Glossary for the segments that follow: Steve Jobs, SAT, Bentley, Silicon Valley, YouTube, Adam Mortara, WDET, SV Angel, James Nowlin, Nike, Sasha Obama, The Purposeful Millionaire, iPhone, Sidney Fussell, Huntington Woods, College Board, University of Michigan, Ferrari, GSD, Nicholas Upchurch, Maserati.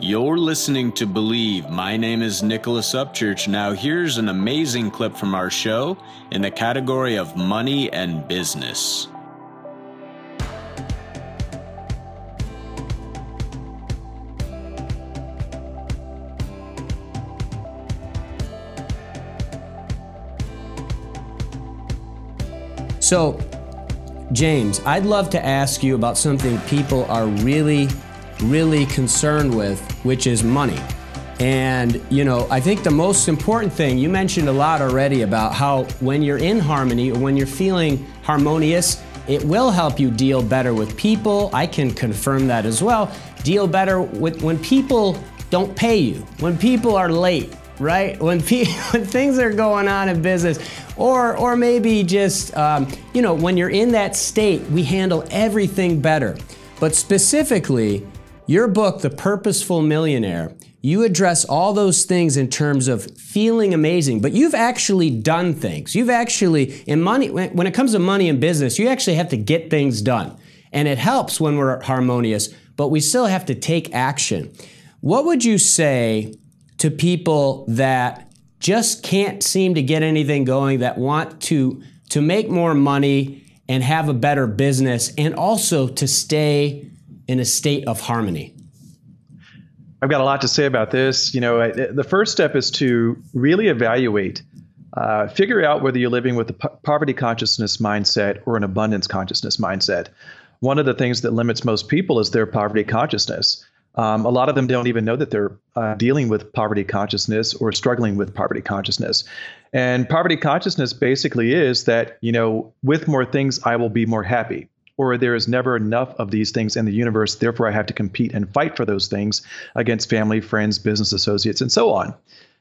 You're listening to Believe. My name is Nicholas Upchurch. Now here's an amazing clip from our show in the category of money and business. So, James, I'd love to ask you about something people are really concerned with, which is money. And, you know, I think the most important thing, you mentioned a lot already about how when you're in harmony or when you're feeling harmonious, it will help you deal better with people. I can confirm that as well. Deal better with when people don't pay you, when people are late, right? When things are going on in business, or maybe just, you know, when you're in that state, we handle everything better. But specifically, your book, The Purposeful Millionaire, you address all those things in terms of feeling amazing, but you've actually done things. You've actually, in money, when it comes to money and business, you actually have to get things done. And it helps when we're harmonious, but we still have to take action. What would you say to people that just can't seem to get anything going, that want to make more money and have a better business, and also to stay in a state of harmony? I've got a lot to say about this. You know, the first step is to really evaluate, figure out whether you're living with a poverty consciousness mindset or an abundance consciousness mindset. One of the things that limits most people is their poverty consciousness. A lot of them don't even know that they're dealing with poverty consciousness or struggling with poverty consciousness. And poverty consciousness basically is that, you know, with more things, I will be more happy, or there is never enough of these things in the universe. Therefore, I have to compete and fight for those things against family, friends, business associates, and so on.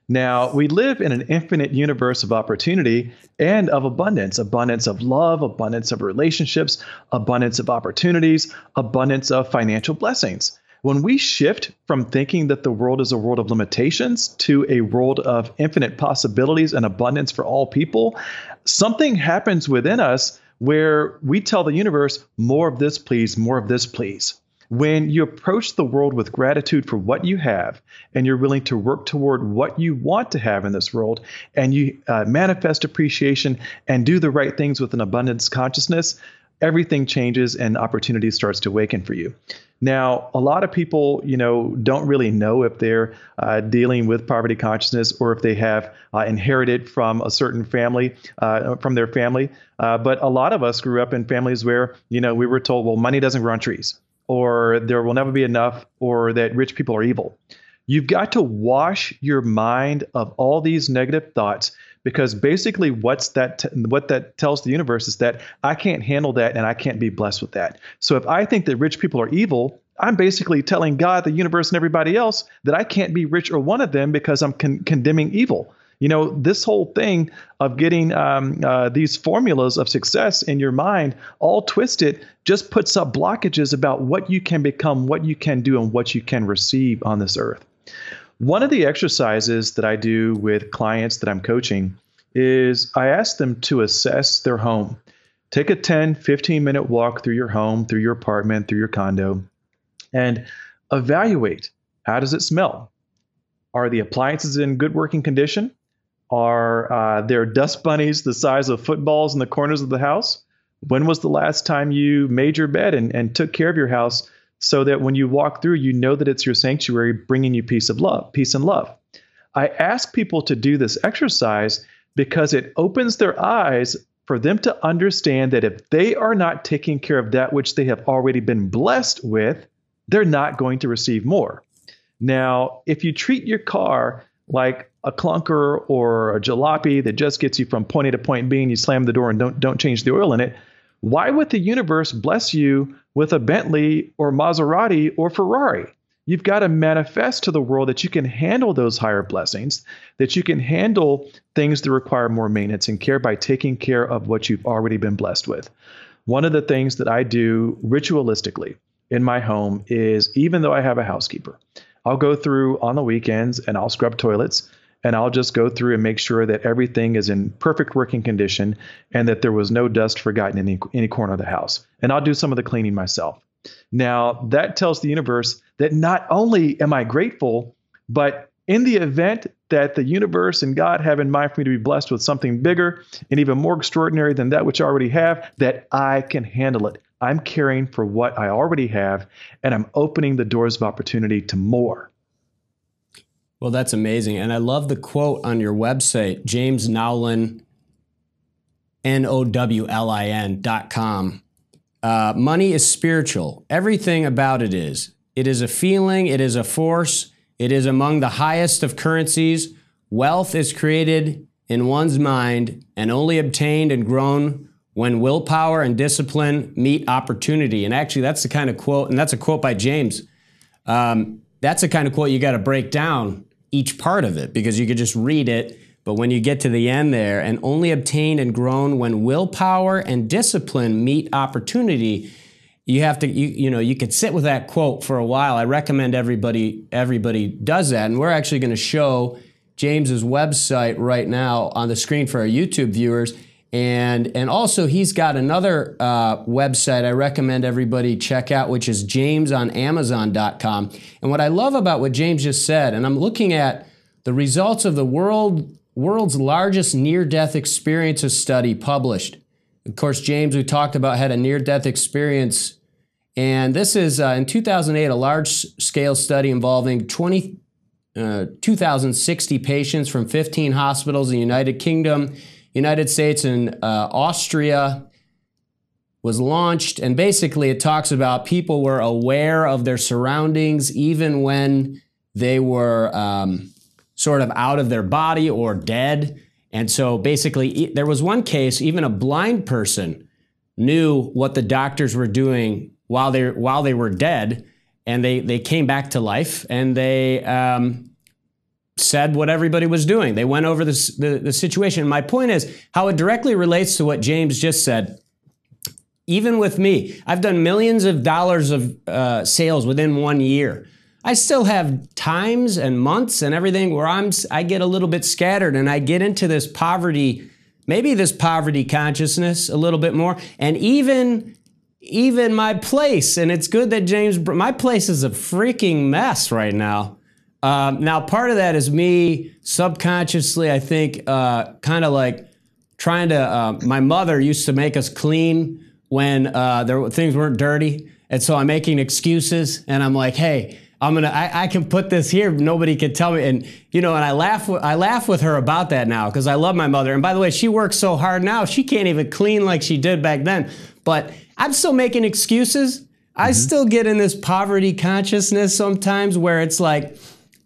Now, we live in an infinite universe of opportunity and of abundance of love, abundance of relationships, abundance of opportunities, abundance of financial blessings. When we shift from thinking that the world is a world of limitations to a world of infinite possibilities and abundance for all people, something happens within us where we tell the universe, more of this, please, more of this, please. When you approach the world with gratitude for what you have, and you're willing to work toward what you want to have in this world, and you manifest appreciation and do the right things with an abundance consciousness, everything changes and opportunity starts to awaken for you. Now, a lot of people, you know, don't really know if they're dealing with poverty consciousness or if they have inherited from a certain family, from their family. But a lot of us grew up in families where, you know, we were told, well, money doesn't grow on trees, or there will never be enough, or that rich people are evil. You've got to wash your mind of all these negative thoughts, because basically what that tells the universe is that I can't handle that and I can't be blessed with that. So if I think that rich people are evil, I'm basically telling God, the universe, and everybody else that I can't be rich or one of them because I'm condemning evil. You know, this whole thing of getting these formulas of success in your mind all twisted just puts up blockages about what you can become, what you can do, and what you can receive on this earth. One of the exercises that I do with clients that I'm coaching is I ask them to assess their home. Take a 10, 15-minute walk through your home, through your apartment, through your condo, and evaluate. How does it smell? Are the appliances in good working condition? Are there dust bunnies the size of footballs in the corners of the house? When was the last time you made your bed and took care of your house, so that when you walk through, you know that it's your sanctuary bringing you peace and love? I ask people to do this exercise because it opens their eyes for them to understand that if they are not taking care of that which they have already been blessed with, they're not going to receive more. Now, if you treat your car like a clunker or a jalopy that just gets you from point A to point B and you slam the door and don't change the oil in it, why would the universe bless you with a Bentley or Maserati or Ferrari? You've got to manifest to the world that you can handle those higher blessings, that you can handle things that require more maintenance and care by taking care of what you've already been blessed with. One of the things that I do ritualistically in my home is, even though I have a housekeeper, I'll go through on the weekends and I'll scrub toilets. And I'll just go through and make sure that everything is in perfect working condition and that there was no dust forgotten in any corner of the house. And I'll do some of the cleaning myself. Now, that tells the universe that not only am I grateful, but in the event that the universe and God have in mind for me to be blessed with something bigger and even more extraordinary than that which I already have, that I can handle it. I'm caring for what I already have, and I'm opening the doors of opportunity to more. Well, that's amazing. And I love the quote on your website, James Nowlin, NOWLIN.com. Money is spiritual. Everything about it is. It is a feeling. It is a force. It is among the highest of currencies. Wealth is created in one's mind and only obtained and grown when willpower and discipline meet opportunity. And actually, that's the kind of quote, and that's a quote by James. That's the kind of quote you got to break down each part of it, because you could just read it. But when you get to the end there, and only obtained and grown when willpower and discipline meet opportunity, you have to, you know, you could sit with that quote for a while. I recommend everybody does that. And we're actually going to show James's website right now on the screen for our YouTube viewers. And also he's got another website I recommend everybody check out, which is jamesonamazon.com. And what I love about what James just said, and I'm looking at the results of the world's largest near-death experiences study published. Of course, James, we talked about, had a near-death experience. And this is, in 2008, a large-scale study involving 2,060 patients from 15 hospitals in the United Kingdom, United States, and Austria was launched. And basically, it talks about people were aware of their surroundings even when they were sort of out of their body or dead. And so basically, there was one case, even a blind person knew what the doctors were doing while they were dead, and they came back to life, and they said what everybody was doing. They went over the situation. And my point is how it directly relates to what James just said. Even with me, I've done millions of dollars of sales within 1 year. I still have times and months and everything where I get a little bit scattered, and I get into this poverty, maybe this poverty consciousness a little bit more. And even my place, and it's good that James, my place is a freaking mess right now. Now, part of that is me subconsciously, I think, kind of like trying to, my mother used to make us clean when things weren't dirty. And so I'm making excuses, and I'm like, hey, I can put this here. Nobody can tell me. And, you know, and I laugh with her about that now, because I love my mother. And by the way, she works so hard now, she can't even clean like she did back then. But I'm still making excuses. I still get in this poverty consciousness sometimes where it's like,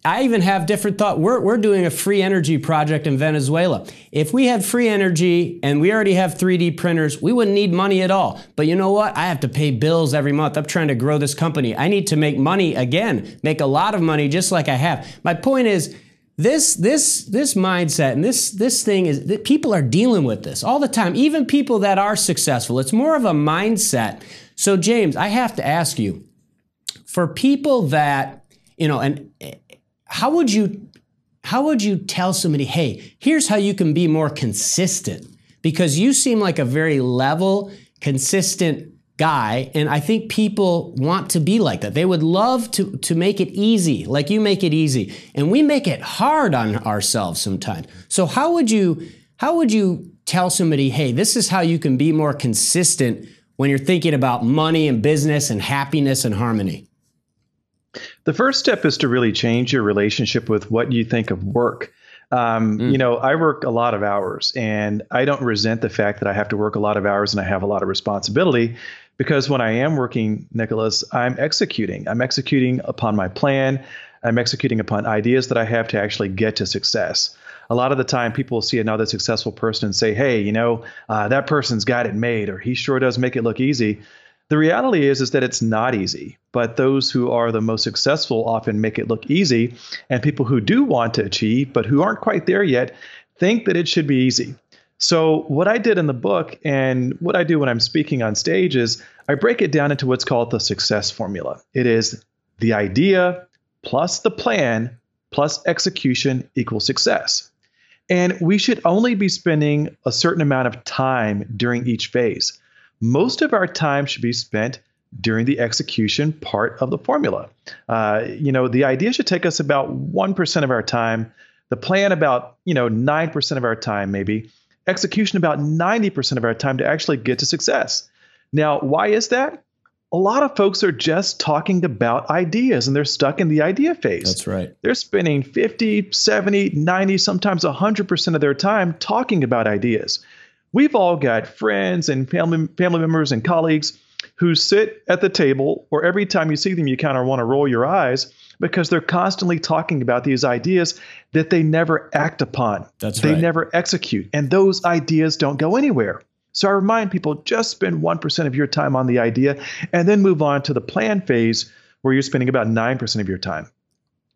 I even have different thought. We're doing a free energy project in Venezuela. If we had free energy and we already have 3D printers, we wouldn't need money at all. But you know what? I have to pay bills every month. I'm trying to grow this company. I need to make money again, make a lot of money just like I have. My point is this mindset and this thing is that people are dealing with this all the time, even people that are successful. It's more of a mindset. So James, I have to ask you, for people that, you know, and how would you tell somebody, hey, here's how you can be more consistent? Because you seem like a very level, consistent guy, and I think people want to be like that. They would love to make it easy, like you make it easy. And we make it hard on ourselves sometimes. So how would you tell somebody, hey, this is how you can be more consistent when you're thinking about money and business and happiness and harmony? The first step is to really change your relationship with what you think of work. You know, I work a lot of hours, and I don't resent the fact that I have to work a lot of hours and I have a lot of responsibility, because when I am working, Nicholas, I'm executing. I'm executing upon my plan. I'm executing upon ideas that I have to actually get to success. A lot of the time people will see another successful person and say, hey, you know, that person's got it made, or he sure does make it look easy. The reality is that it's not easy, but those who are the most successful often make it look easy, and people who do want to achieve but who aren't quite there yet think that it should be easy. So what I did in the book and what I do when I'm speaking on stage is I break it down into what's called the success formula. It is the idea plus the plan plus execution equals success. And we should only be spending a certain amount of time during each phase. Most of our time should be spent during the execution part of the formula. The idea should take us about 1% of our time, the plan about 9% of our time maybe, execution about 90% of our time to actually get to success. Now, why is that? A lot of folks are just talking about ideas and they're stuck in the idea phase. That's right. They're spending 50, 70, 90, sometimes 100% of their time talking about ideas. We've all got friends and family members and colleagues who sit at the table, or every time you see them, you kind of want to roll your eyes because they're constantly talking about these ideas that they never act upon. That's right. They never execute. And those ideas don't go anywhere. So I remind people, just spend 1% of your time on the idea and then move on to the plan phase where you're spending about 9% of your time.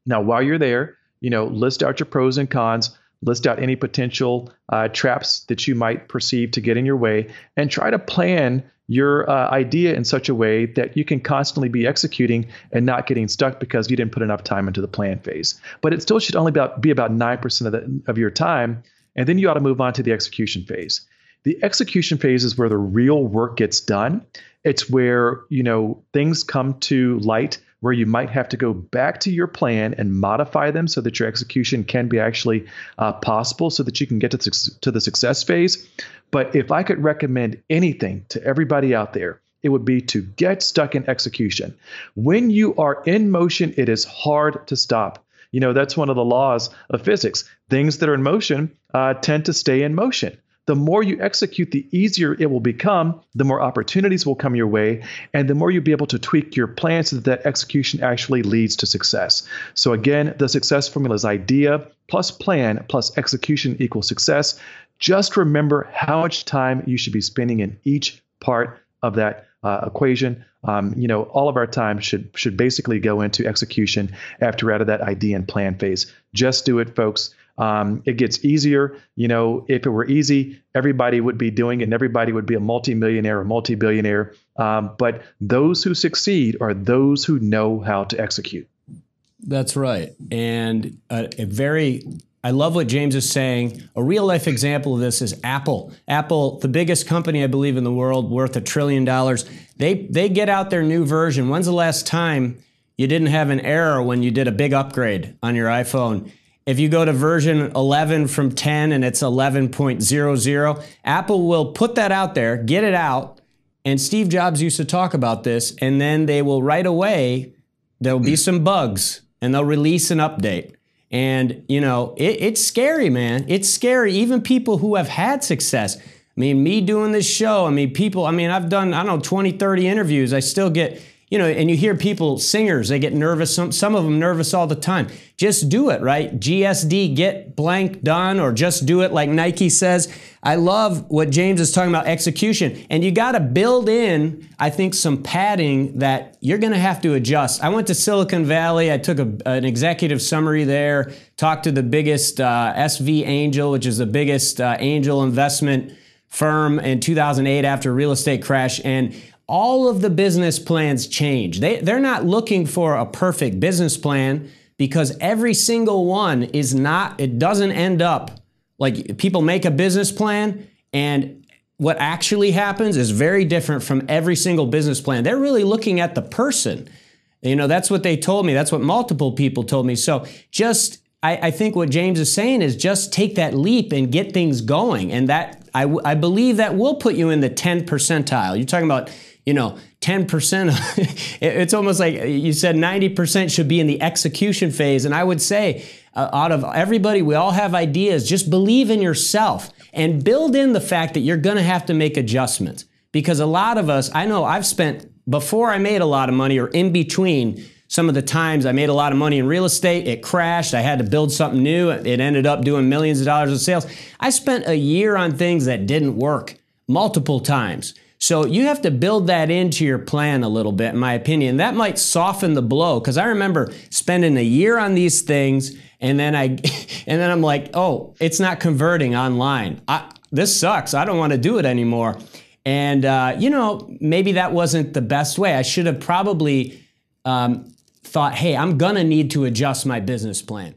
Now, while you're there, list out your pros and cons, list out any potential traps that you might perceive to get in your way, and try to plan your idea in such a way that you can constantly be executing and not getting stuck because you didn't put enough time into the plan phase. But it still should only be about 9% of your time, and then you ought to move on to the execution phase. The execution phase is where the real work gets done. It's where, things come to light where you might have to go back to your plan and modify them so that your execution can be actually possible so that you can get to the success phase. But if I could recommend anything to everybody out there, it would be to get stuck in execution. When you are in motion, it is hard to stop. That's one of the laws of physics. Things that are in motion tend to stay in motion. The more you execute, the easier it will become, the more opportunities will come your way, and the more you'll be able to tweak your plan so that execution actually leads to success. So again, the success formula is idea plus plan plus execution equals success. Just remember how much time you should be spending in each part of that equation. All of our time should basically go into execution after out of that idea and plan phase. Just do it, folks. It gets easier. If it were easy, everybody would be doing it and everybody would be a multimillionaire or multi-billionaire. But those who succeed are those who know how to execute. That's right. And I love what James is saying. A real life example of this is Apple. Apple, the biggest company, I believe, in the world, worth $1 trillion. They get out their new version. When's the last time you didn't have an error when you did a big upgrade on your iPhone? If you go to version 11 from 10 and it's 11.00, Apple will put that out there, get it out, and Steve Jobs used to talk about this, and then they will right away, there'll be some bugs, and they'll release an update. And, it's scary, man. It's scary. Even people who have had success. Me doing this show, I've done, 20, 30 interviews. I still get... and you hear people, singers, they get nervous. Some of them nervous all the time. Just do it, right? GSD, get blank done, or just do it like Nike says. I love what James is talking about, execution. And you got to build in, I think, some padding that you're going to have to adjust. I went to Silicon Valley. I took an executive summary there, talked to the biggest SV Angel, which is the biggest angel investment firm in 2008 after a real estate crash. And all of the business plans change. They're not looking for a perfect business plan because every single one it doesn't end up like people make a business plan and what actually happens is very different from every single business plan. They're really looking at the person. That's what they told me. That's what multiple people told me. So just, I think what James is saying is just take that leap and get things going. And that, I believe that will put you in the 10th percentile. You're talking about 10%. It's almost like you said 90% should be in the execution phase. And I would say out of everybody, we all have ideas. Just believe in yourself and build in the fact that you're going to have to make adjustments. Because a lot of us, I know I've spent, before I made a lot of money or in between, some of the times I made a lot of money in real estate, it crashed, I had to build something new, it ended up doing millions of dollars in sales. I spent a year on things that didn't work multiple times. So you have to build that into your plan a little bit, in my opinion. That might soften the blow, because I remember spending a year on these things, and then I'm like, oh, it's not converting online. This sucks, I don't want to do it anymore. And maybe that wasn't the best way. I should have probably thought, hey, I'm gonna need to adjust my business plan.